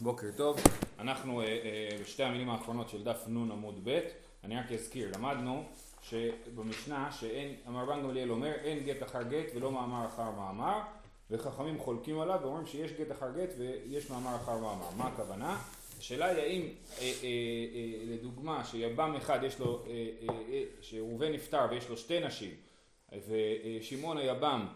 בוקר טוב, אנחנו בשתי המילים האחרונות של דף נון עמוד ב'. אני רק אזכיר, למדנו שבמשנה שאין, רבן גמליאל אומר אין גט אחר גט ולא מאמר אחר מאמר, וחכמים חולקים עליו ואומרים שיש גט אחר גט ויש מאמר אחר מאמר. מה הכוונה? השאלה היא האם לדוגמה שיבם אחד יש לו, שראובן נפטר ויש לו שתי נשים, ושמעון היבם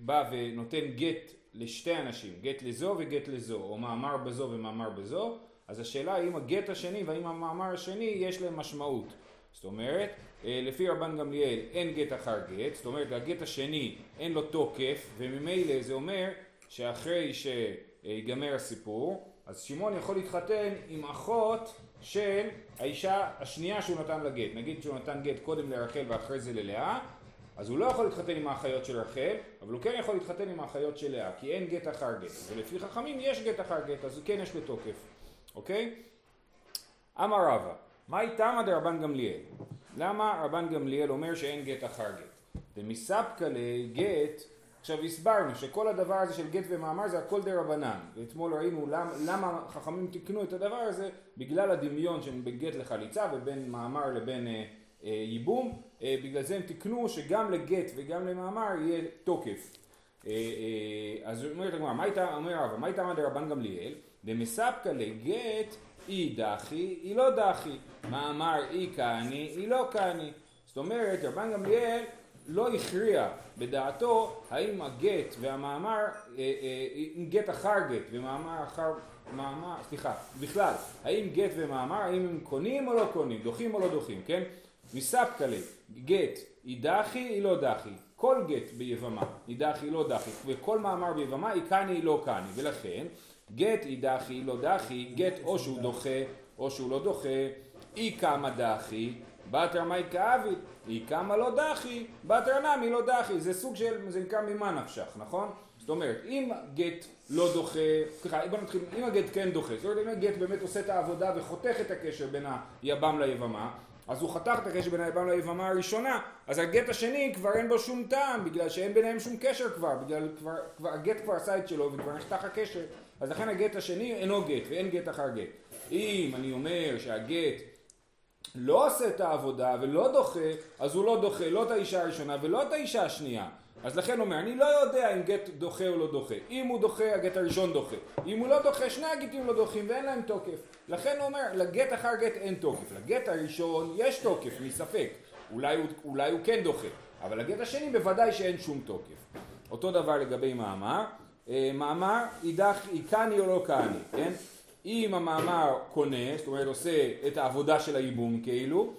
בא ונותן גט לשתי אנשים, גט לזו וגט לזו, או מאמר בזו ומאמר בזו, אז השאלה האם הגט השני והאם המאמר השני יש להם משמעות. זאת אומרת, לפי רבן גמליאל אין גט אחר גט, זאת אומרת הגט השני אין לו תוקף, וממילא זה אומר שאחרי שיגמר הסיפור, אז שמעון יכול להתחתן עם אחות של האישה השנייה שהוא נתן לגט. נגיד שהוא נתן גט קודם לרחל ואחרי זה ללאה, אז הוא לא יכול להתחתן עם האחיות של רחל, אבל הוא כן יכול להתחתן עם האחיות של לאה, כי אין גט אחר גט. ולפי חכמים יש גט אחר גט, אז כן יש לתוקף. אוקיי? אמר רבה, מה איתמה דרבן גמליאל? למה רבן גמליאל אומר שאין גט אחר גט? דמספקא לגט, עכשיו הסברנו שכל הדבר הזה של גט ומאמר זה הכל דרבנן. ואתמול ראינו למה חכמים תקנו את הדבר הזה, בגלל הדמיון שבין גט לחליצה ובין מאמר לבין ייבום, בגלל זה הם תקנו שגם לגט וגם למאמר יהיה תוקף. אז אומרת הגמרא, מה הייתה, אומר רבא, מה הייתה מה דרבן גמליאל? דמספקא לגט אי דחי, אי לא דחי, מאמר אי כעני, אי לא כעני. זאת אומרת, רבן גמליאל לא הכריע בדעתו האם הגט והמאמר, גט אחר גט ומאמר אחר מאמר, סליחה, בכלל, האם גט ומאמר, האם הם קונים או לא קונים, דוחים או לא דוחים, כן? מספקא לי, גט, אידחי, היא לא דחי, כל גט ביבמה, אידחי, היא לא דחי, וכל מאמר ביבמה, היא כאני, היא לא כאני, ולכן, גט, אידחי, היא לא דחי, גט או שהוא דוחה, או שהוא לא דוחה, אי כמה דחי, בתר מאי כאבי, אי כמה לא דחי, בתר נמי לא דחי, זה סוג של, זה נקרא ממה נפשך, נכון? זאת אומרת, אם גט לא דוחה, סליחה, בוא נתחיל, אם הגט כן דוחה, זאת אומרת, אם הגט באמת עושה את העבודה וחותך את הקשר בין היבם ליבמה, אז הוא חתך את הקשר בין היבם ליבמה הראשונה, אז הגט השני כבר אין בו שום טעם, בגלל שאין ביניהם שום קשר כבר, בגלל הגט כבר עשה את שלו וכבר נחתך הקשר, אז לכן הגט השני אינו גט ואין גט אחר גט. אם אני אומר שהגט לא עושה את העבודה ולא דוחה, אז הוא לא דוחה לא את האישה הראשונה ולא את האישה השנייה. אז לכן אומר, אני לא יודע אם גט דוחה או לא דוחה. אם הוא דוחה, הגט הראשון דוחה. אם הוא לא דוחה, שני הגטים לא דוחים ואין להם תוקף. לכן הוא אומר, לגט אחר גט אין תוקף. לגט הראשון יש תוקף, מספק. אולי הוא כן דוחה. אבל לגט השני בוודאי שאין שום תוקף. אותו דבר לגבי מאמר. מאמר, היא קני או לא קני, כן? אם המאמר קונה, זאת אומרת עושה את העבודה של הייבום כאילו,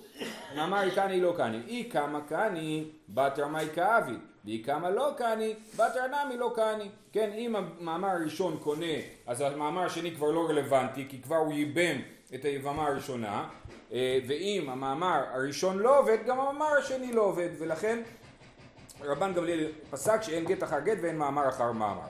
מאמר היא קני היא לא קני. היא כמה קני, בת רמי כאבי. והיא כמה לא קני, בתר נמי לא קני. כן, אם המאמר הראשון קונה, אז המאמר השני כבר לא רלוונטי, כי כבר הוא ייבם את היבמה הראשונה, ואם המאמר הראשון לא עובד, גם המאמר השני לא עובד, ולכן רבן גמליאל פסק שאין גט אחר גט ואין מאמר אחר מאמר.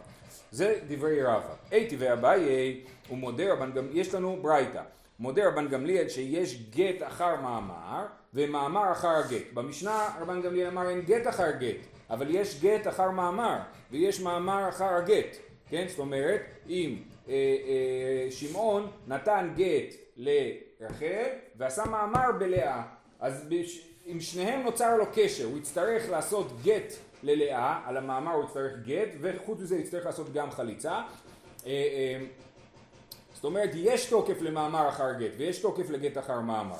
זה דברי רבא. אי טבעי הבאי, הוא מודה רבן גמליאל, יש לנו ברייתא. מודה רבן גמליאל שיש גט אחר מאמר, ומאמר אחר הגט. במשנה רבן גמליאל אמר אין גט אחר גט, אבל יש גט אחר מאמר, ויש מאמר אחר הגט. כן? זאת אומרת, אם שמעון נתן גט לרחל, ועשה מאמר בלאה, אז אם שניהם נוצר לו קשר, הוא יצטרך לעשות גט ללאה, על המאמר הוא יצטרך גט, וחוץ מזה יצטרך לעשות גם חליצה. זאת אומרת, יש תוקף למאמר אחר גט, ויש תוקף לגט אחר מאמר.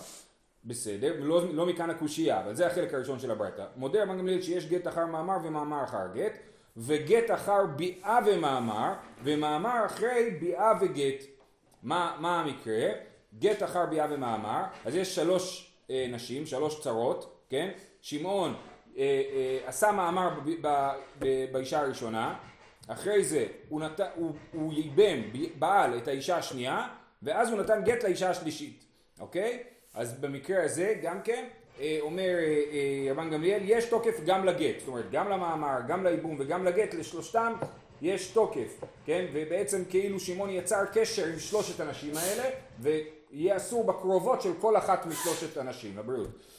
בסדר, לא מכאן הקושייה, אבל זה החלק הראשון של הברייתא. מודה רבן גמליאל שיש גט אחר מאמר ומאמר אחר גט, וגט אחר ביאה ומאמר, ומאמר אחרי ביאה וגט. מה המקרה? גט אחר ביאה ומאמר, אז יש שלוש נשים, שלוש צרות, כן? שמעון עשה מאמר באישה הראשונה, אחרי זה הוא ייבם בעל את האישה השנייה, ואז הוא נתן גט לאישה השלישית, אוקיי? אז במקרה הזה גם כן אומר רבן גמליאל יש תוקף גם לגט, זאת אומרת גם למאמר, גם לייבום וגם לגט, לשלושתם יש תוקף, כן? ובעצם כאילו שמעון יצר קשר עם שלושת הנשים האלה, ויהיה אסור בקרובות של כל אחת משלושת הנשים, לבריאות.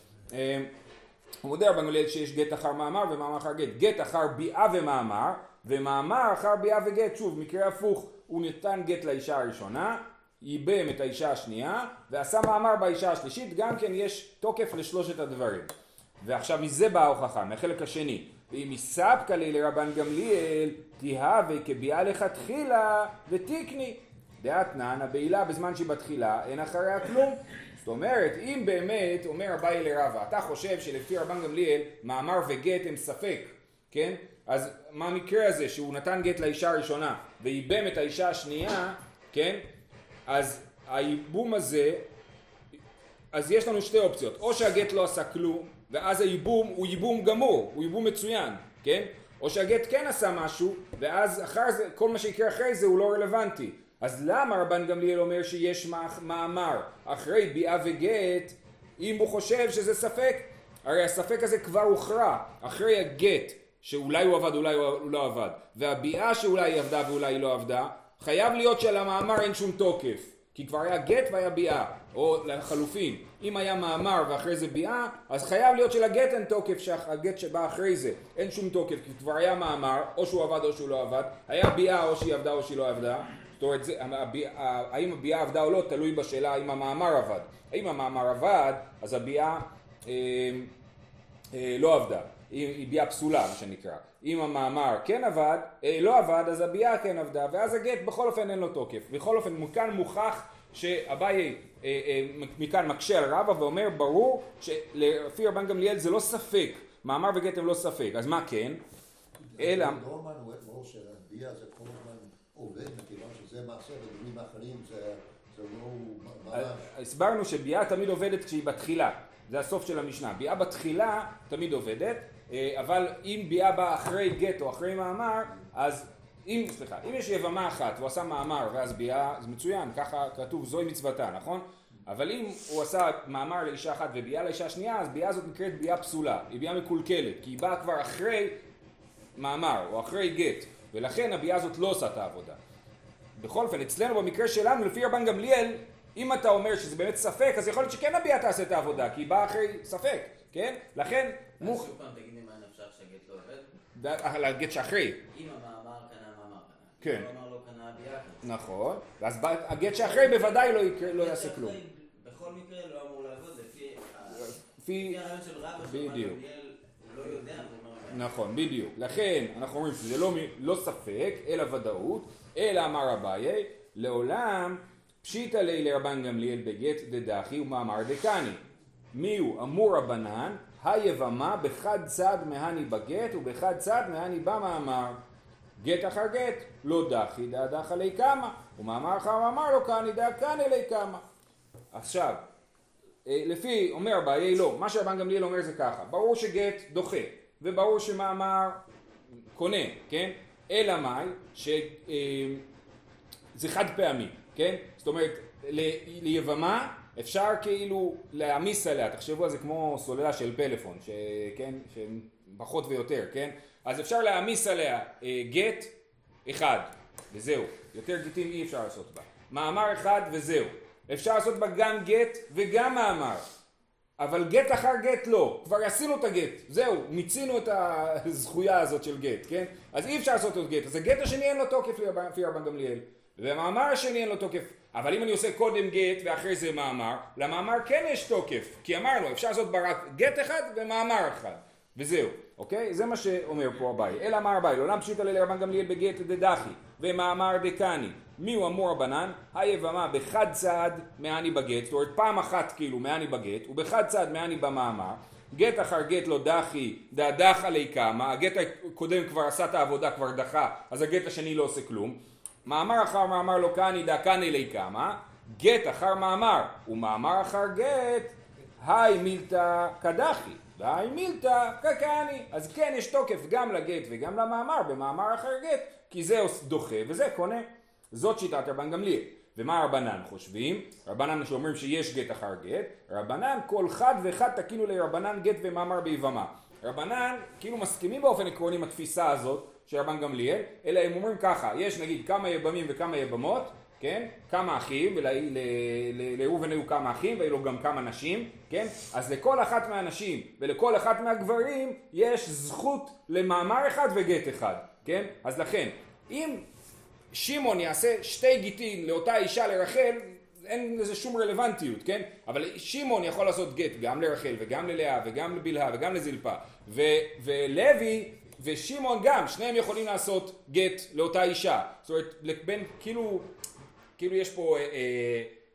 מודה רבן גמליאל שיש גט אחר מאמר ומאמר אחר גט, גט אחר ביאה ומאמר, ומאמר אחר ביאה וגט, שוב מקרה הפוך, הוא נתן גט לאישה הראשונה, ייבם את האישה השנייה, ועשה מאמר באישה השלישית, גם כן יש תוקף לשלושת הדברים. ועכשיו מזה באה ההוכחה, מהחלק השני. ואם יספקא ליה לרבן גמליאל, תהווה כביאה לכתחילה ותקני. דאתנן, הבעילה בזמן שהיא בתחילה, אין אחריה כלום. זאת אומרת, אם באמת אומר אביי לרבה, אתה חושב שלפי רבן גמליאל, מאמר וגט הם ספק, כן? אז מה המקרה הזה שהוא נתן גט לאישה הראשונה, וייבם את האישה השנייה, כן? אז הייבום הזה, אז יש לנו שתי אופציות, או שהגט לא עשה כלום, ואז הייבום הוא ייבום גמור, הוא ייבום מצוין, כן? או שהגט כן עשה משהו, ואז אחר זה, כל מה שיקרה אחרי זה הוא לא רלוונטי. אז למה רבן גמליאל אומר שיש מאמר אחרי ביאה וגט, אם הוא חושב שזה ספק? הרי הספק הזה כבר הוכרע, אחרי הגט, שאולי הוא עבד, אולי הוא לא עבד, והביאה שאולי היא עבדה ואולי היא לא עבדה, חייב להיות שלמאמר אין שום תוקף, כי כבר היה גט והיה ביאה, או לחלופין, אם היה מאמר ואחרי זה ביאה, אז חייב להיות שלגט אין תוקף, שהגט שבא אחרי זה אין שום תוקף, כי כבר היה מאמר, או שהוא עבד או שהוא לא עבד, היה ביאה או שהיא עבדה או שהיא לא עבדה, זאת אומרת, האם הביאה עבדה או לא, תלוי בשאלה האם המאמר עבד. האם המאמר עבד, אז הביאה לא עבדה. היא ביאה פסולה, מה שנקרא. אם המאמר כן עבד, לא עבד, אז הביאה כן עבדה, ואז הגט בכל אופן אין לו תוקף. בכל אופן, מכאן מוכח שהבאי מכאן מקשה על רבה ואומר, ברור שלפי רבן גמליאל זה לא ספק. מאמר וגט הם לא ספק. אז מה כן? אלא... רומן הוא את מור של הביאה זה כל הזמן עובד מכיוון שזה מעשה בדברים אחרים, זה לא... הסברנו שביאה תמיד עובדת כשהיא בתחילה. זה הסוף של המשנה. ביאה בתחילה תמיד עובדת, אבל אם ביאה באה אחרי גט או אחרי מאמר, אז אם יש יבמה אחת והוא עשה מאמר ואז ביאה, זה מצוין, ככה כתוב זוהי מצוותה, נכון? אבל אם הוא עשה מאמר לאישה אחת וביאה לאישה שנייה, אז ביאה הזאת נקראת ביאה פסולה, היא ביאה מקולקלת, כי היא באה כבר אחרי מאמר או אחרי גט, ולכן הביאה הזאת לא עושה את העבודה. בכל אופן, אצלנו במקרה שלנו, לפי רבן גמליאל, אם אתה אומר שזה באמת ספק, אז יכול להיות שכן הביאה תעשה את העבודה, כי היא באה אחרי ספק, כן? לכן... אז שוב פעם תגיד לי מה נפשך שהגט לא עובד? להגט שאחרי. אם המאמר קנה, המאמר קנה. כן. אם המאמר לא קנה, הביאה קנה. נכון. אז הגט שאחרי בוודאי לא יעשה כלום. בכל מקרה לא אמור לעבוד, לפי הרעיון של רבא של רבן גמליאל, הוא לא יודע. נכון, בדיוק. לכן אנחנו אומרים שזה לא ספק, אלא ודאות, אלא אמר אביי, לעולם... פשיטא ליה לרבן גמליאל בגט דדאחי ומאמר דקני. מיהו אמור רבנן, היבמה בחד צד מהני בגט ובחד צד מהני במאמר. גט אחר גט, לא דאחי דאדאח עלי כמה, ומאמר אחר מאמר לא קני דאקני עלי כמה. עכשיו, לפי אומר אביי לא, מה שרבן גמליאל אומר זה ככה, ברור שגט דוחה, וברור שמאמר קונה, כן? אלא מאי, שזה חד פעמי. כן? זאת אומרת, ליבמה אפשר כאילו להעמיס עליה, תחשבו על זה כמו סוללה של פלאפון, שכן, שפחות ויותר, כן? אז אפשר להעמיס עליה גט אחד, וזהו. יותר גטים אי אפשר לעשות בה. מאמר אחד וזהו. אפשר לעשות בה גם גט וגם מאמר. אבל גט אחר גט לא. כבר עשינו את הגט. זהו, מיצינו את הזכויה הזאת של גט, כן? אז אי אפשר לעשות עוד גט. אז הגט השני אין לו תוקף לפי רבן גמליאל. ומאמר השני אין לו תוקף, אבל אם אני עושה קודם גט ואחרי זה מאמר, למאמר כן יש תוקף, כי אמרנו אפשר לעשות ברק גט אחד ומאמר אחד, וזהו, אוקיי? זה מה שאומר פה אביי, אלא אמר אביי, לעולם פשיטא ליה לרבן גמליאל בגט דדאחי, ומאמר דקני, מיהו אמור רבנן? היבמה בחד צד מעני בגט, זאת אומרת פעם אחת כאילו מעני בגט, ובחד צד מעני במאמר, גט אחר גט לא דחי, דדח עלי כמה, הגט הקודם כבר עשה את העבודה, כבר דחה, אז הגט השני לא עושה כלום. מאמר אחר מאמר לא קני דקני לי כמה, גט אחר מאמר, ומאמר אחר גט, היי מילתא קדחי, והי מילתא קקני. אז כן יש תוקף גם לגט וגם למאמר, במאמר אחר גט, כי זה דוחה וזה קונה. זאת שיטת רבן גמליאל. ומה רבנן חושבים? רבנן שאומרים שיש גט אחר גט, רבנן כל חד וחד תקינו לרבנן גט ומאמר ביבמה. רבנן כאילו מסכימים באופן עקרוני עם התפיסה הזאת, שרבן גמליאל, אלא הם אומרים ככה, יש נגיד כמה יבמים וכמה יבמות, כן? כמה אחים, ולראובן היו כמה אחים, והיו לו גם כמה נשים, כן? אז לכל אחת מהנשים ולכל אחת מהגברים יש זכות למאמר אחד וגט אחד, כן? אז לכן, אם שמעון יעשה שתי גיטין לאותה אישה לרחל, אין לזה שום רלוונטיות, כן? אבל שמעון יכול לעשות גט גם לרחל וגם ללאה וגם לבלהה וגם לזלפה, ולוי ושמעון גם, שניהם יכולים לעשות גט לאותה אישה. זאת אומרת, בין, כאילו יש פה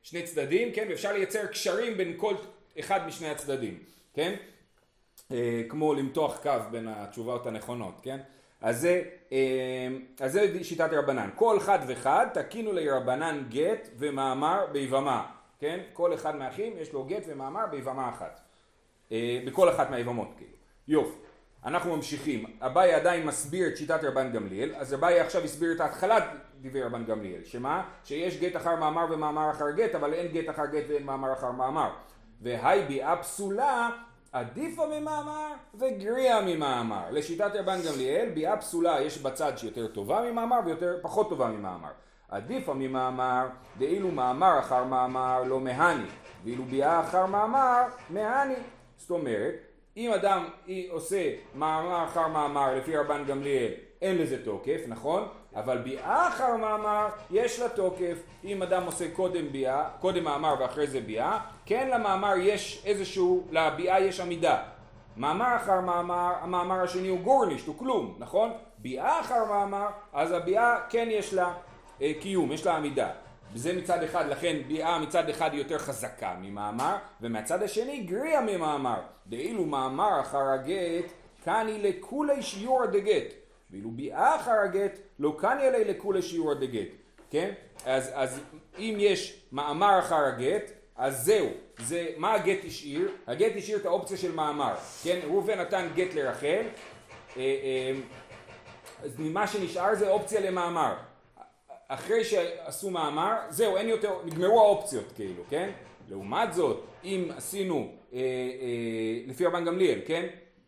שני צדדים, כן? ואפשר לייצר קשרים בין כל אחד משני הצדדים, כן? כמו למתוח קו בין התשובות הנכונות, כן? אז זה שיטת רבנן. כל חד וחד תקינו לרבנן גט ומאמר ביבמה, כן? כל אחד מהאחים יש לו גט ומאמר ביבמה אחת, בכל אחת מהיבמות, כאילו. יופי, אנחנו ממשיכים. אביי עדיין מסביר את שיטת רבן גמליאל, אז אביי עכשיו הסביר את ההתחלת דברי רבן גמליאל, שמה? שיש גט אחר מאמר ומאמר אחר גט, אבל אין גט אחר גט ואין מאמר אחר מאמר. והי ביאה פסולה עדיפה ממאמר וגריעה ממאמר. לשיטת רבן גמליאל, ביאה פסולה יש בצד שיותר טובה ממאמר ויותר פחות טובה ממאמר. עדיפה ממאמר, דאילו מאמר אחר מאמר לא מהני, ואילו ביאה אחר מאמר מהני. זאת אומרת, אם אדם עושה מאמר אחר מאמר לפי רבן גמליאל, אין לזה תוקף, נכון? אבל ביאה אחר מאמר יש לה תוקף. אם אדם עושה קודם מאמר ואחרי זה ביאה, כן למאמר יש איזשהו, לביאה יש עמידה. מאמר אחר מאמר, המאמר השני הוא גורנישט, הוא כלום, נכון? ביאה אחר מאמר, אז הביאה כן יש לה קיום, יש לה עמידה. זה מצד אחד, לכן ביאה מצד אחד היא יותר חזקה ממאמר, ומהצד השני גריעה ממאמר. דאילו מאמר אחר הגט, כאן היא לכולי שיעור דגט. ואילו ביאה אחר הגט, לא כאן היא עלי לכולי שיעור דגט. כן? אז אם יש מאמר אחר הגט, אז זהו. זה, מה הגט השאיר? הגט השאיר את האופציה של מאמר. כן? ראובן נתן גט לרחל. אז ממה שנשאר זה אופציה למאמר. אחרי שעשו מאמר, זהו, אין יותר, נגמרו האופציות כאילו, כן? לעומת זאת, אם עשינו, לפי רבן גמליאל, כן?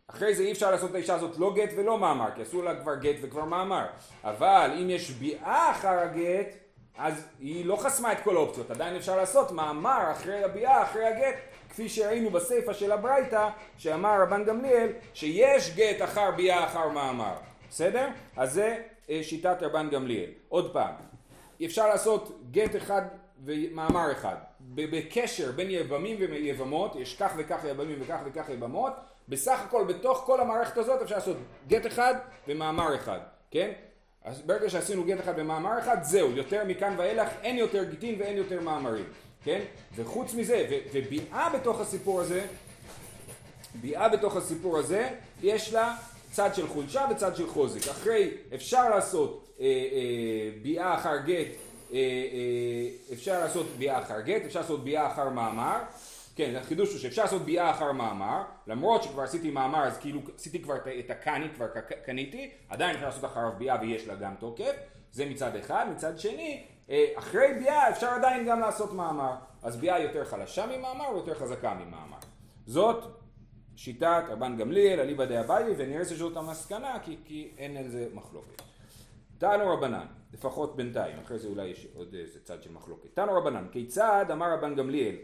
אחרי זה אי אפשר לעשות את האישה הזאת לא גט ולא מאמר, כי עשו לה כבר גט וכבר מאמר. אבל אם יש ביאה אחר הגט, אז היא לא חסמה את כל האופציות, עדיין אפשר לעשות מאמר אחרי הביאה, אחרי הגט, כפי שראינו בספר של הברייתא, שאמר רבן גמליאל, שיש גט אחר ביאה אחר מאמר. בסדר? אז זה שיטת רבן גמליאל. עוד פעם, אפשר לעשות גט אחד ומאמר אחד. בקשר בין יבמים ויבמות, יש כך וכך יבמים וכך וכך יבמות, בסך הכל בתוך כל המערכת הזאת אפשר לעשות גט אחד ומאמר אחד, כן? אז ברגע שעשינו גט אחד ומאמר אחד, זהו, יותר מכאן ואילך, אין יותר גיטין ואין יותר מאמרים, כן? וחוץ מזה, וביאה בתוך הסיפור הזה, יש לה צד של חולשה וצד של חוזק. אחרי אפשר לעשות ביאה אחר גט, אפשר לעשות ביאה אחר מאמר, כן, החידוש הוא שאפשר לעשות ביאה אחר מאמר, למרות שכבר עשיתי מאמר, אז כאילו עשיתי כבר את הקני, כבר קניתי, עדיין אפשר לעשות אחריו ביאה ויש לה גם תוקף, זה מצד אחד. מצד שני, אחרי ביאה אפשר עדיין גם לעשות מאמר, אז ביאה יותר חלשה ממאמר ויותר חזקה ממאמר. זאת שיטת רבן גמליאל, אליבא דאביי, ונראה שזאת המסקנה, כי אין על זה מחלוקת. תנו רבנן, לפחות בינתיים, אחרי זה אולי יש עוד איזה צד של מחלוקת. תנו רבנן, כיצד אמר רבן גמליאל,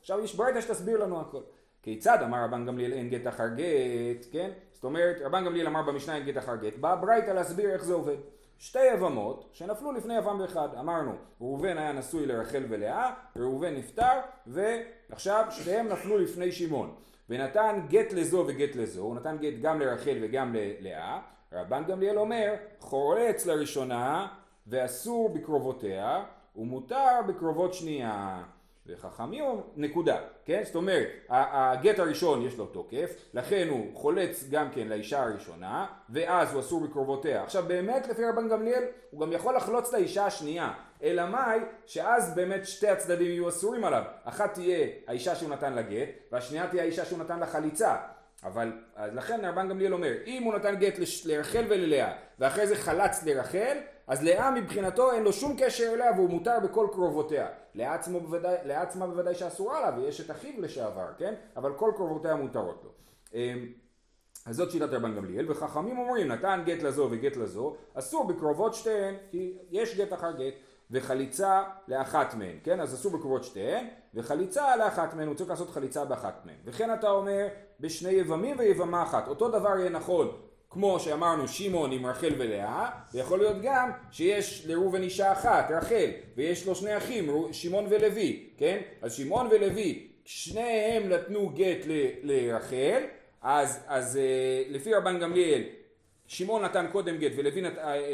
עכשיו יש ברייתא שתסביר לנו הכל. כיצד אמר רבן גמליאל אין גט אחר גט, כן? זאת אומרת, רבן גמליאל אמר במשנה אין גט אחר גט, בא ברייתא להסביר איך זה עובד. שתי יבמות שנפלו לפני יבם אחד, אמרנו, ראובן היה נשוי לרחל ולאה, ראובן נפטר, ועכשיו שתיהם נפלו לפני שמעון. ונתן גט לזו וגט לזו, הוא נתן גט גם לרחל וגם ללאה. רבן גמליאל אומר, חורץ לראשונה ואסור בקרובותיה ומותר בקרובות שנייה. וחכמים נקודה, כן? זאת אומרת, הגט הראשון יש לו תוקף, לכן הוא חולץ גם כן לאישה הראשונה, ואז הוא אסור בקרובותיה. עכשיו באמת לפי רבן גמליאל, הוא גם יכול לחלוץ את האישה השנייה, אלא מאי, שאז באמת שתי הצדדים יהיו אסורים עליו. אחת תהיה האישה שהוא נתן לגט, והשנייה תהיה האישה שהוא נתן לחליצה. אבל אז לכן רבן גמליאל אומר, אם הוא נתן גט לרחל וללאה, ואחרי זה חלץ לרחל, אז לאה מבחינתו אין לו שום קשר אליה והוא מותר בכל קרובותיה. לאה עצמה בוודאי שאסורה לה, ויש את אחיו לשעבר, כן? אבל כל קרובותיה מותרות לו. אז זאת שיטת רבן גמליאל, וחכמים אומרים, נתן גט לזו וגט לזו, אסור בקרובות שתיהן, כי יש גט אחר גט, וחליצה לאחת מהן, כן? אז אסור בקרובות שתיהן, וחליצה לאחת מהן, הוא צריך לעשות חליצה באחת מהן. וכן אתה אומר, בשני יבמים ויבמה אחת, אותו דבר יהיה נכון. כמו שאמרנו שמעון עם רחל ולאה, ויכול להיות גם שיש לראובן אישה אחת, רחל, ויש לו שני אחים, שמעון ולוי, כן? אז שמעון ולוי, שניהם נתנו גט לרחל, אז לפי רבן גמליאל, שמעון נתן קודם גט ולוי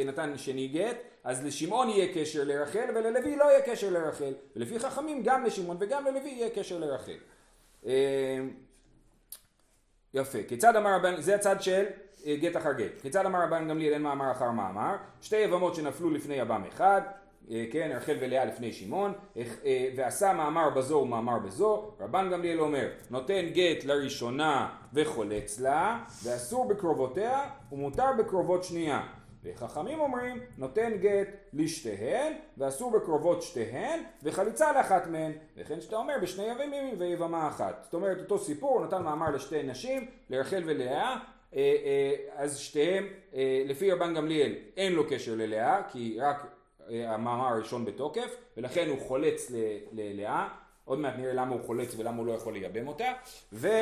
נתן שני גט, אז לשמעון יהיה קשר לרחל וללוי לא יהיה קשר לרחל, ולפי חכמים גם לשמעון וגם ללוי יהיה קשר לרחל. יפה, כיצד אמר רבן, זה הצד של גט אחר גט, כיצד אמר רבן גמליאל אין מאמר אחר מאמר, שתי יבמות שנפלו לפני יבם אחד, כן, רחל ולאה לפני שמעון, ועשה מאמר בזו ומאמר בזו, רבן גמליאל אומר, נותן גט לראשונה וחולץ לה, ואסור בקרובותיה ומותר בקרובות שנייה. וחכמים אומרים, נותן גט לשתיהן, ואסור בקרובות שתיהן, וחליצה לאחת מהן, וכן שאתה אומר בשני יבמים ויבמה אחת. זאת אומרת, אותו סיפור, נתן מאמר לשתי נשים, לרחל ולאה, אז שתיהם, לפי רבן גמליאל, אין לו קשר ללאה, כי רק המאמר הראשון בתוקף, ולכן הוא חולץ ללאה, עוד מעט נראה למה הוא חולץ ולמה הוא לא יכול לייבם אותה, ולפי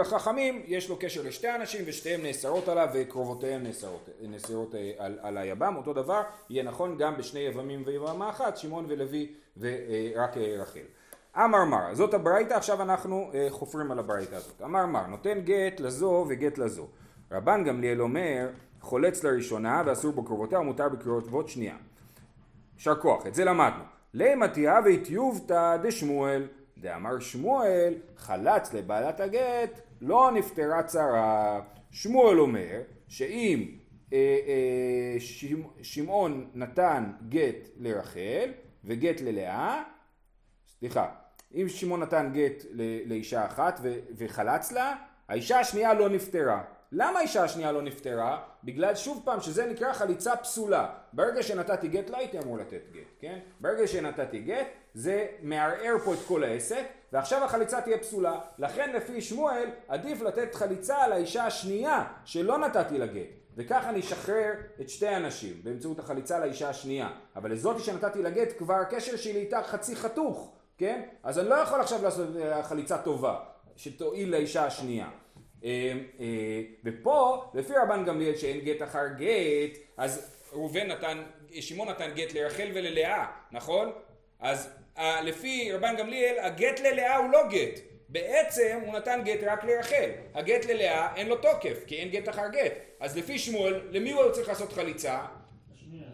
החכמים יש לו קשר לשתי אנשים ושתיהם נאסרות עליו וקרובותיהם נאסרות על היבם, אותו דבר יהיה נכון גם בשני יבמים ויבמה אחת, שמעון ולוי ורק רחל. אמר מר, זאת הברייתא, עכשיו אנחנו חופרים על הברייתא הזאת. אמר מר, נותן גט לזו וגט לזו. רבן גמליאל אומר, חולץ לראשונה ואסור בקרובותיה ומותר בקרובות שנייה. שר כוח, את זה למדנו. לימתיה והתיובתא דשמואל, דאמר שמואל, חלץ לבעלת הגט, לא נפטרה צרה. שמואל אומר שאם שמעון נתן גט לרחל וגט ללאה, סליחה, אם שמעון נתן גט לאישה אחת וחלץ לה, האישה השנייה לא נפטרה. למה האישה השנייה לא נפטרה? בגלל שוב פעם שזה נקרא חליצה פסולה. ברגע שנתתי גט לא הייתי אמור לתת גט, כן? ברגע שנתתי גט זה מערער פה את כל העסק, ועכשיו החליצה תהיה פסולה. לכן לפי שמואל עדיף לתת חליצה על האישה השנייה שלא נתתי לה גט. וכך אני אשחרר את שתי האנשים באמצעות החליצה על האישה השנייה. אבל לזאת שנתתי לה גט כבר הקשר שלי איתה חצי חתוך, כן? אז אני לא יכול עכשיו לעשות חליצה טובה שתועיל לאישה השנייה. ופה לפי רבן גמליאל שאין גט אחר גט, אז שמעון נתן גט לרחל וללאה, נכון? אז לפי רבן גמליאל הגט ללאה הוא לא גט, בעצם הוא נתן גט רק לרחל, הגט ללאה אין לו תוקף כי אין גט אחר גט. אז לפי שמואל למי הוא צריך לעשות חליצה?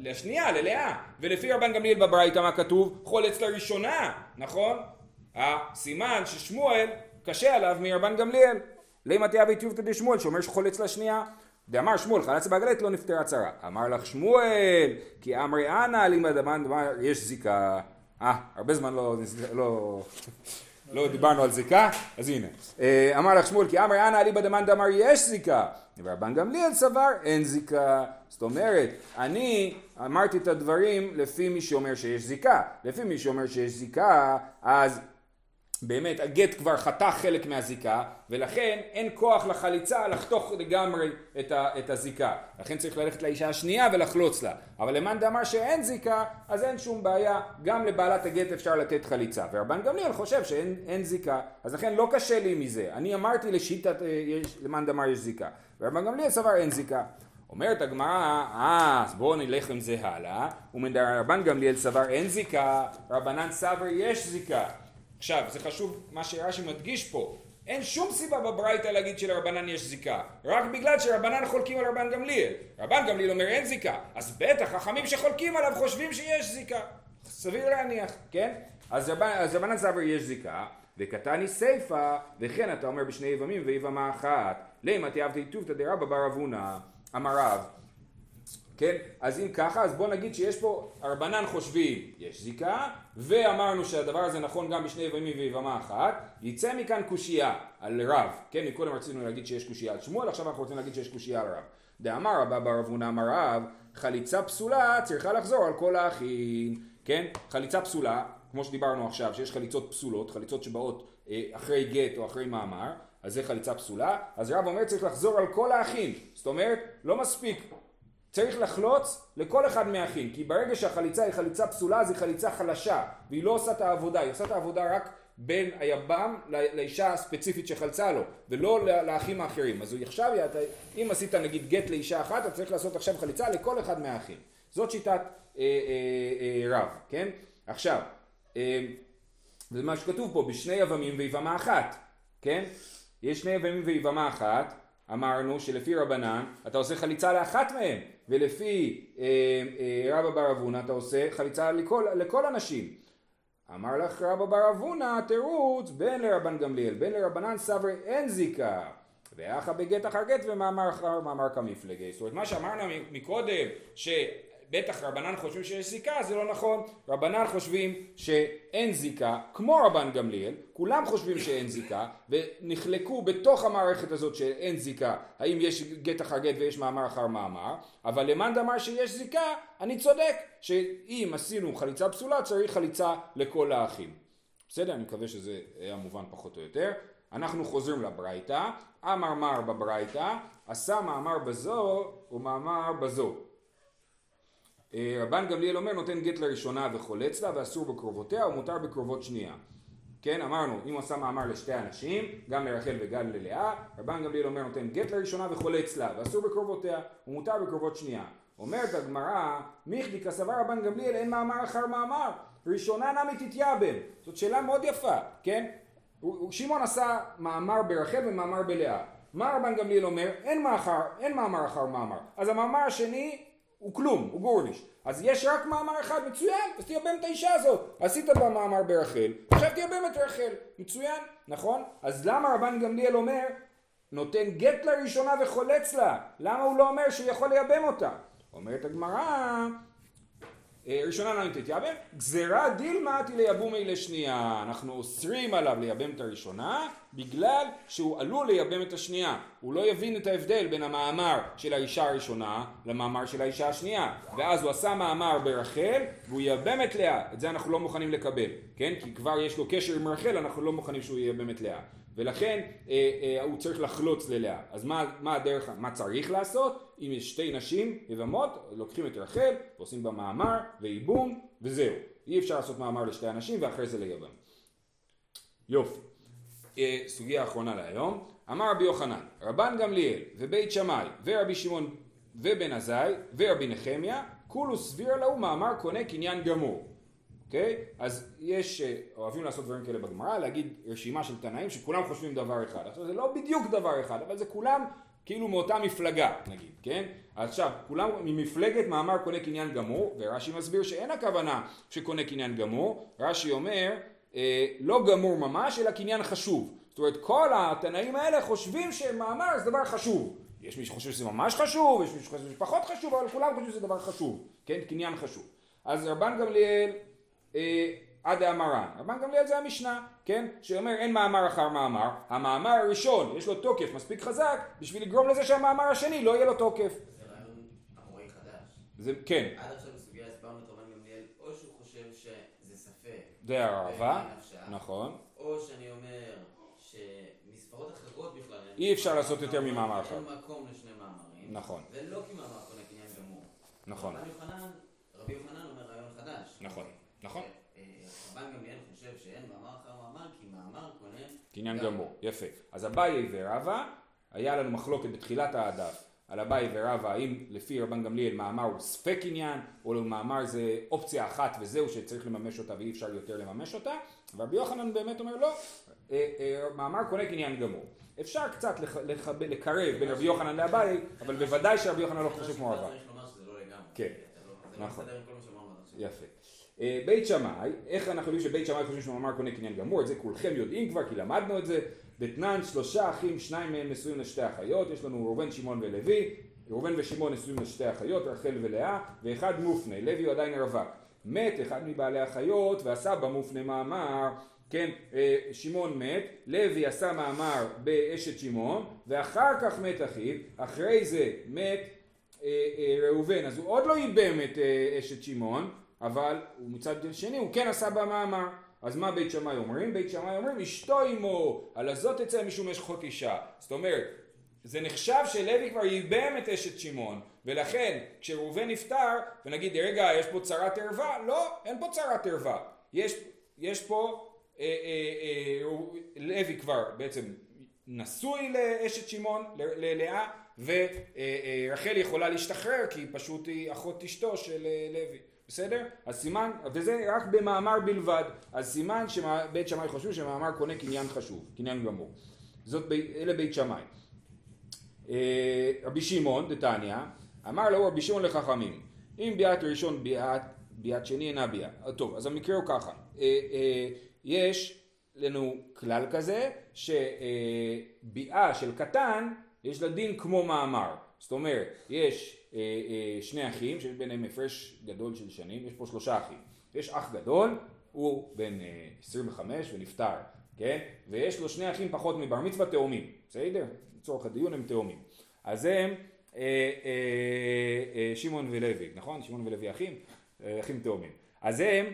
לשנייה, ללאה. ולפי רבן גמליאל בברייתא מה כתוב? חולץ לראשונה, נכון? הסימן ששמואל קשה עליו מרבן גמליאל. לימתיה והתיובתא דשמואל שאומר שחולץ לשנייה, דאמר שמואל חלץ בעגלית לא נפטרה צרה. אמר לך שמואל כי אמרי אנא לימא דמן, יש זיקה. הרבה זמן לא דיברנו על זיקה, אז הנה. אמר לך שמואל כי אמרי אנא לימא דמן דאמר יש זיקה, ורבן גמליאל סבר אין זיקה. זאת אומרת, אני אמרתי את הדברים לפי מי שאומר שיש זיקה. לפי מי שאומר שיש זיקה, אז באמת הגט כבר חתך חלק מהזיקה, ולכן אין כוח לחליצה לחתוך לגמרי את הזיקה. לכן צריך ללכת לאישה השנייה ולחלוץ לה. אבל למאן דאמר שאין זיקה, אז אין שום בעיה, גם לבעלת הגט אפשר לתת חליצה. ורבן גמליאל חושב שאין זיקה, אז לכן לא קשה לי מזה. אני אמרתי לשיטת למאן דאמר יש זיקה. ורבן גמליאל סבר אין זיקה. אומרת הגמרא, אז בואו נלך עם זה הלאה. ומרבן גמליאל סבר אין זיקה, רבנן סבר יש זיקה. עכשיו, זה חשוב מה שרש"י מדגיש פה. אין שום סיבה בברייתא להגיד שלרבנן יש זיקה. רק בגלל שרבנן חולקים על רבן גמליאל. רבן גמליאל אומר אין זיקה. אז בטח, החכמים שחולקים עליו חושבים שיש זיקה. סביר להניח, כן? אז רבנן סבר יש זיקה. וקטני סיפא, וכן אתה אומר בשני יבמים ויבמה אחת. לימתיה והתיובתא דרבה בר אבונה, אמר רב. כן? אז אם ככה, אז בוא נגיד שיש פה הרבנן חושבים יש זיקה, ואמרנו שהדבר הזה נכון גם בשני יבמים ויבמה אחת. יצא מכאן קושייה על רב, כן? מקודם רצינו להגיד שיש קושייה על שמואל, עכשיו אנחנו רוצים להגיד שיש קושייה על רב. דאמר רבה בר אבונה אמר רב, חליצה פסולה צריכה לחזור על כל האחים, כן? חליצה פסולה, כמו שדיברנו עכשיו, שיש חליצות פסולות, חליצות שבאות אחרי גט או אחרי מאמר, אז זה חליצה פסולה. אז רב אומר צריך לחזור על כל האחים, זאת אומרת, לא מספיק. צריך לחלוץ לכל אחד מהאחים, כי ברגע שהחליצה היא חליצה פסולה, אז היא חליצה חלשה, והיא לא עושה את העבודה, היא עושה את העבודה רק בין היבם לאישה הספציפית שחלצה לו, ולא לאחים האחרים. אז עכשיו, אם עשית נגיד גט לאישה אחת, אתה צריך לעשות עכשיו חליצה לכל אחד מהאחים. זאת שיטת רב, כן? עכשיו, זה מה שכתוב פה, בשני יבמים ויבמה אחת, כן? יש שני יבמים ויבמה אחת, אמרנו שלפי רבנן, אתה עושה חליצה לאחת מהם, ולפי רבה בר אבונה, אתה עושה חליצה לכל הנשים. אמר לך רבה בר אבונה, תירוץ, בין לרבן גמליאל, בין לרבנן סברי אין זיקה. ואחר בגט אחר גט ומאמר אחר מאמר כמפלגי. זאת אומרת, מה שאמרנו מקודם, שבטח רבנן חושבים שיש זיקה, זה לא נכון. רבנן חושבים שאין זיקה, כמו רבן גמליאל, כולם חושבים שאין זיקה, ונחלקו בתוך המערכת הזאת שאין זיקה, האם יש גט אחר גט ויש מאמר אחר מאמר, אבל למאן דאמר שיש זיקה, אני צודק, שאם עשינו חליצה פסולה, צריך חליצה לכל האחים. בסדר, אני מקווה שזה היה מובן פחות או יותר. אנחנו חוזרים לברייתא, אמר מאמר בברייתא, עשה מאמר בזו ומאמר בזו. רבן גמליאל אומר, נותן גט לראשונה וחולץ לה, ואסור בקרובותיה ומותר בקרובות שנייה. כן, אמרנו, אם עשה מאמר לשתי אנשים, גם לרחל וגם ללאה, רבן גמליאל אומר, נותן גט לראשונה וחולץ לה, ואסור בקרובותיה ומותר בקרובות שנייה. אומרת הגמרא, מיכדי כסבר רבן גמליאל, אין מאמר אחר מאמר, ראשונה נמי תתייבם. זאת שאלה מאוד יפה, כן? שמעון עשה מאמר ברחל ומאמר בלאה. מה רבן גמליאל אומר? אין מאמר אחר מאמר. אז המאמר השני הוא כלום, הוא גורניש. אז יש רק מאמר אחד, מצוין, אז תייבם את האישה הזאת. עשית במאמר ברחל, עכשיו תייבם את רחל, מצוין, נכון? אז למה רבן גמליאל אומר, נותן גט לראשונה וחולץ לה? למה הוא לא אומר שהוא יכול לייבם אותה? אומרת הגמרא, ראשונה נמי תתייבם, גזירה דילמה תלייבום אלה שנייה. אנחנו אוסרים עליו לייבם את הראשונה, בגלל שהוא עלול לייבם את השנייה. הוא לא יבין את ההבדל בין המאמר של האישה הראשונה למאמר של האישה השנייה. ואז הוא עשה מאמר ברחל, והוא ייבם את לאה. את זה אנחנו לא מוכנים לקבל, כן? כי כבר יש לו קשר עם רחל, אנחנו לא מוכנים שהוא ייבם את לאה. ולכן הוא צריך לחלוץ ללאה. אז מה הדרך, מה צריך לעשות? אם יש שתי נשים יבמות, לוקחים את רחל, ועושים בה מאמר וייבום, וזהו. אי אפשר לעשות מאמר לשתי אנשים, ואחרי זה לייבם. יופי. סוגיה האחרונה להיום. אמר רבי יוחנן, רבן גמליאל ובית שמאי ורבי שמעון ובן עזאי ורבי נחמיה, כולו סביר לו מאמר קונה קניין גמור. אוקיי? אז יש, אוהבים לעשות דברים כאלה בגמרא, להגיד רשימה של תנאים שכולם חושבים דבר אחד. עכשיו זה לא בדיוק דבר אחד, אבל זה כולם כאילו מאותה מפלגה, נגיד, כן? עכשיו, כולם ממפלגת מאמר קונה קניין גמור, ורש"י מסביר שאין הכוונה שקונה קניין גמור. רש"י אומר, לא גמור ממש, אלא קניין חשוב. זאת אומרת, כל התנאים האלה חושבים שמאמר זה דבר חשוב. יש מי שחושב שזה ממש חשוב, יש מי שחושב שזה פחות חשוב, אבל כולם חושבים שזה דבר חשוב, כן? קניין חשוב. אז רבן גמליאל עד המרן. רבן גמליאל זה המשנה, כן? שאומר אין מאמר אחר מאמר. המאמר הראשון יש לו תוקף מספיק חזק בשביל לגרום לזה שהמאמר השני לא יהיה לו תוקף. זה רעיון אמורי חדש. זה כן. עד עכשיו בסוגיה הסברנו את רבן גמליאל או שהוא חושב שזה ספק. זה הרעבה, נכון. או שאני אומר שמספרות אחרות בכלל אי אפשר לעשות יותר ממאמר אחר. אין מקום לשני מאמרים. נכון. ולא כי מאמר קונה קניין גמור. נכון. רבי יוחנן אומר רעיון חדש. נכון. נכון? רבן גמליאל חושב שאין מאמר אחר מאמר, כי מאמר קונה קניין גמור. יפה. אז אביי ורבה, היה לנו מחלוקת בתחילת הדף על אביי ורבה, האם לפי רבן גמליאל מאמר הוא ספק קניין, או מאמר זה אופציה אחת וזהו שצריך לממש אותה ואי אפשר יותר לממש אותה, ורבי יוחנן באמת אומר לא, מאמר קונה קניין גמור. אפשר קצת לקרב בין רבי יוחנן לאביי, אבל בוודאי שרבי יוחנן לא חושב כמו רבה. צריך לומר שזה לא לגמרי. כן. נכון. יפה. בית שמאי, איך אנחנו יודעים שבית שמאי חושבים שמאמר קונה קניין גמור? את זה כולכם יודעים כבר כי למדנו את זה. בתנן שלושה אחים, שניים מהם נשואים לשתי אחיות, יש לנו ראובן, שמעון ולוי. ראובן ושמעון נשואים לשתי אחיות, רחל ולאה, ואחד מופנה, לוי הוא עדיין רווק. מת אחד מבעלי אחיות ועשה במופנה מאמר, כן, שמעון מת, לוי עשה מאמר באשת שמעון, ואחר כך מת אחיו, אחרי זה מת ראובן, אז הוא עוד לא ייבם את אשת שמעון, אבל מצד שני הוא כן עשה במאמר. אז מה בית שמאי אומרים? בית שמאי אומרים אשתו אימו, על זאת יצא משום אשת אישה. זאת אומרת, זה נחשב שלוי כבר ייבם את אשת שמעון, ולכן כשראובן נפטר, ונגיד רגע יש פה צרת ערווה, לא, אין פה צרת ערווה. יש פה לוי כבר בעצם נשוי לאשת שמעון, ללאה, ורחל יכולה להשתחרר כי פשוט היא אחות אשתו של לוי. בסדר? אז סימן, וזה רק במאמר בלבד, אז סימן שבית שמאי חושבים שמאמר קונה קניין חשוב, קניין גמור. אלה בית שמאי. רבי שמעון דתניא, אמר לו רבי שמעון לחכמים, אם ביאת ראשון ביאת שני אינה ביאת. טוב, אז המקרה הוא ככה. יש לנו כלל כזה, שביאה של קטן, יש לה דין כמו מאמר. זאת אומרת, יש שני אחים, שיש ביניהם הפרש גדול של שנים, יש פה 3 אחים. יש אח גדול, הוא בן 25 ונפטר, כן? ויש לו 2 אחים פחות מבר מצווה תאומים, בסדר? לצורך הדיון הם תאומים. אז הם שמעון ולוי, נכון? שמעון ולוי אחים, אחים תאומים. אז הם,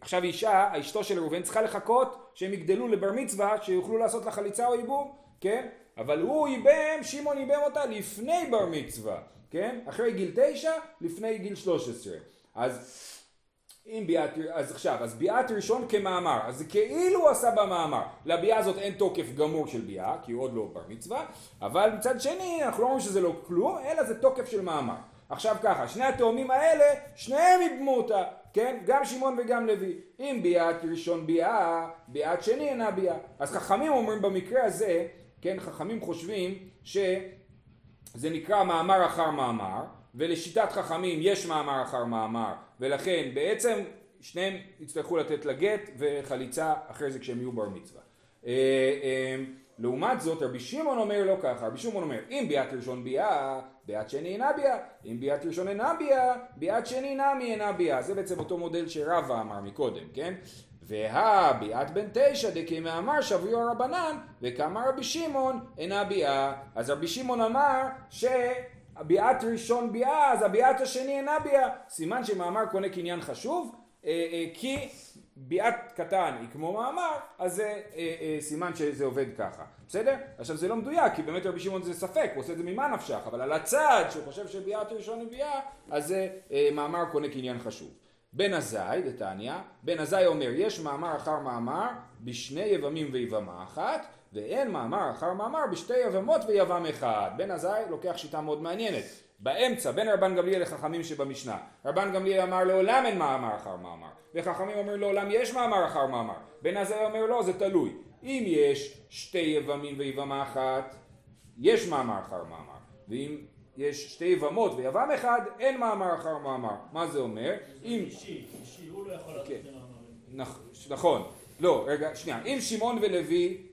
עכשיו אישה, אשתו של ראובן צריכה לחכות שהם יגדלו לבר מצווה, שיוכלו לעשות לה חליצה או עיבור, כן? אבל הוא ייבם, שמעון ייבם אותה לפני בר מצווה, כן? אחרי גיל 9, לפני גיל 13. אז עכשיו, אז ביאת ראשון כמאמר, אז כאילו הוא עשה במאמר. לביאה הזאת אין תוקף גמור של ביאה, כי הוא עוד לא בר מצווה, אבל מצד שני, אנחנו לא אומרים שזה לא כלום, אלא זה תוקף של מאמר. עכשיו ככה, 2 התאומים האלה, 2 ייבמו אותה, כן? גם שמעון וגם לוי. אם ביאת ראשון ביאה, ביאת שני אינה ביאה. אז חכמים אומרים במקרה הזה, כן, חכמים חושבים שזה נקרא מאמר אחר מאמר, ולשיטת חכמים יש מאמר אחר מאמר, ולכן בעצם שניהם יצטרכו לתת לגט וחליצה אחרי זה כשהם יהיו בר מצווה. לעומת זאת רבי שמעון אומר לא ככה, רבי שמעון אומר אם ביאת ראשון ביאה, ביאת שני אינה ביאה, אם ביאת ראשון אינה ביאה, ביאת שני נמי אינה ביאה. זה בעצם אותו מודל שרבה אמר מקודם, כן? והביאת בן 9 דכמאמר שביעו הרבנן וכאמר רבי שמעון אינה ביאה. אז רבי שמעון אמר שהביאת ראשון ביאה, אז הביאת השני אינה ביאה. סימן שמאמר קונה קניין חשוב, כי ביאת קטן היא כמו מאמר, אז זה סימן שזה עובד ככה, בסדר? עכשיו זה לא מדויק, כי באמת רבי שמעון זה ספק, הוא עושה את זה ממה נפשך, אבל על הצד שהוא חושב שביאת ראשון היא ביאה, אז זה מאמר קונה קניין חשוב. בן עזאי, דתניא, בן עזאי אומר, יש מאמר אחר מאמר בשני יבמים ויבמה אחת, ואין מאמר אחר מאמר בשתי יבמות ויבם אחד. בן עזאי לוקח שיטה מאוד מעניינת. באמצע, בין רבן גמליאל לחכמים שבמשנה. רבן גמליאל אמר, לעולם אין מאמר אחר מאמר. וחכמים אומר, לעולם יש מאמר אחר מאמר. בן עזאי אומר, לא, זה תלוי. אם יש 2 יבמים ויבמה אחת, יש מאמר אחר מאמר. ואם יש 2 יבמות ויבם אחד, אין מאמר אחר מאמר. מה זה אומר? אם... אישי, הוא לא יכול לתת מאמרים. נכון. לא, רגע, שנייה. אם שמעון ולוי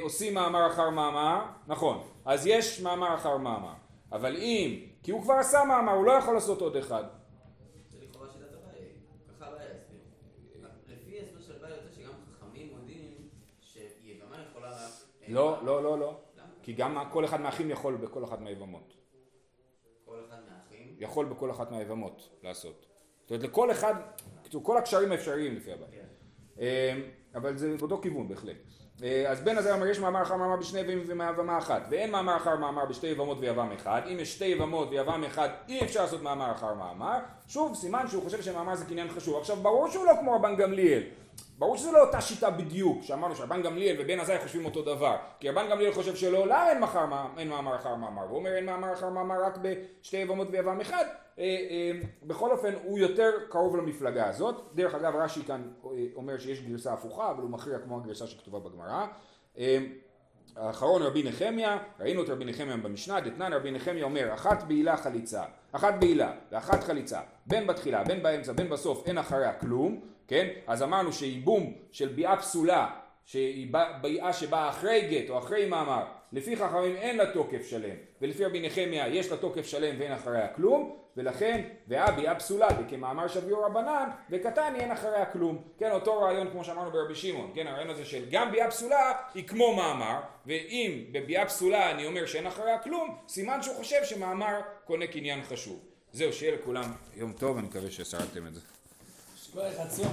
עושים מאמר אחר מאמר, נכון. אז יש מאמר אחר מאמר. אבל אם... כי הוא כבר עשה מאמר, הוא לא יכול לעשות עוד אחד. זה לכאורה שאלה טובה, ככה הבאה יסביר. לפי הסבר של הבאה יוצא שגם חכמים יודעים שיבמה יכולה... לא, לא, לא, לא. כי גם כל אחד מהאחים יכול בכל אחד מהיבמות. יכול בכל אחת מהיבמות לעשות. זאת אומרת, לכל אחד, כל הקשרים האפשריים לפי הבעיה. אבל זה באותו כיוון בהחלט. אז בן עזאי אומר, יש מאמר אחר מאמר בשני יבמים ויבמה אחת, ואין מאמר אחר מאמר בשתי יבמות ויבם אחד. אם יש 2 יבמות ויבם אחד, אי אפשר לעשות מאמר אחר מאמר. שוב, סימן שהוא חושב שמאמר זה קניין חשוב. עכשיו, ברור שהוא לא כמו רבן גמליאל. ברור שזה לא אותה שיטה בדיוק, שאמרנו שרבן גמליאל ובן עזאי חושבים אותו דבר, כי רבן גמליאל חושב שלא, לא, אין מאמר אחר מאמר, והוא אומר אין מאמר אחר מאמר רק ב2 יבמות ויבם אחד. בכל אופן הוא יותר קרוב למפלגה הזאת. דרך אגב רש"י כאן אומר שיש גרסה הפוכה, אבל הוא מכריע כמו הגרסה שכתובה בגמרא. האחרון רבי נחמיה, ראינו את רבי נחמיה במשנה, דתנן רבי נחמיה אומר, אחת בעילה ואחת חליצה, בין בתחילה, בין באמצע, בין בסוף, אין אחריה כלום, כן? אז אמרנו שייבום של ביאה פסולה, שהיא ביאה שבאה אחרי גט או אחרי מאמר, לפי חכמים אין לה תוקף שלם, ולפי רבי נחמיה יש לה תוקף שלם ואין אחריה כלום, ולכן, והביאה פסולה, וכמאמר שביעו רבנן, וקטן אין אחריה כלום. כן, אותו רעיון כמו שאמרנו ברבי שמעון, כן, הרעיון הזה של גם ביאה פסולה היא כמו מאמר, ואם בביאה פסולה אני אומר שאין אחריה כלום, סימן שהוא חושב שמאמר קונה קניין חשוב. זהו, שיהיה לכולם יום טוב, אני מקווה ששרדתם את זה.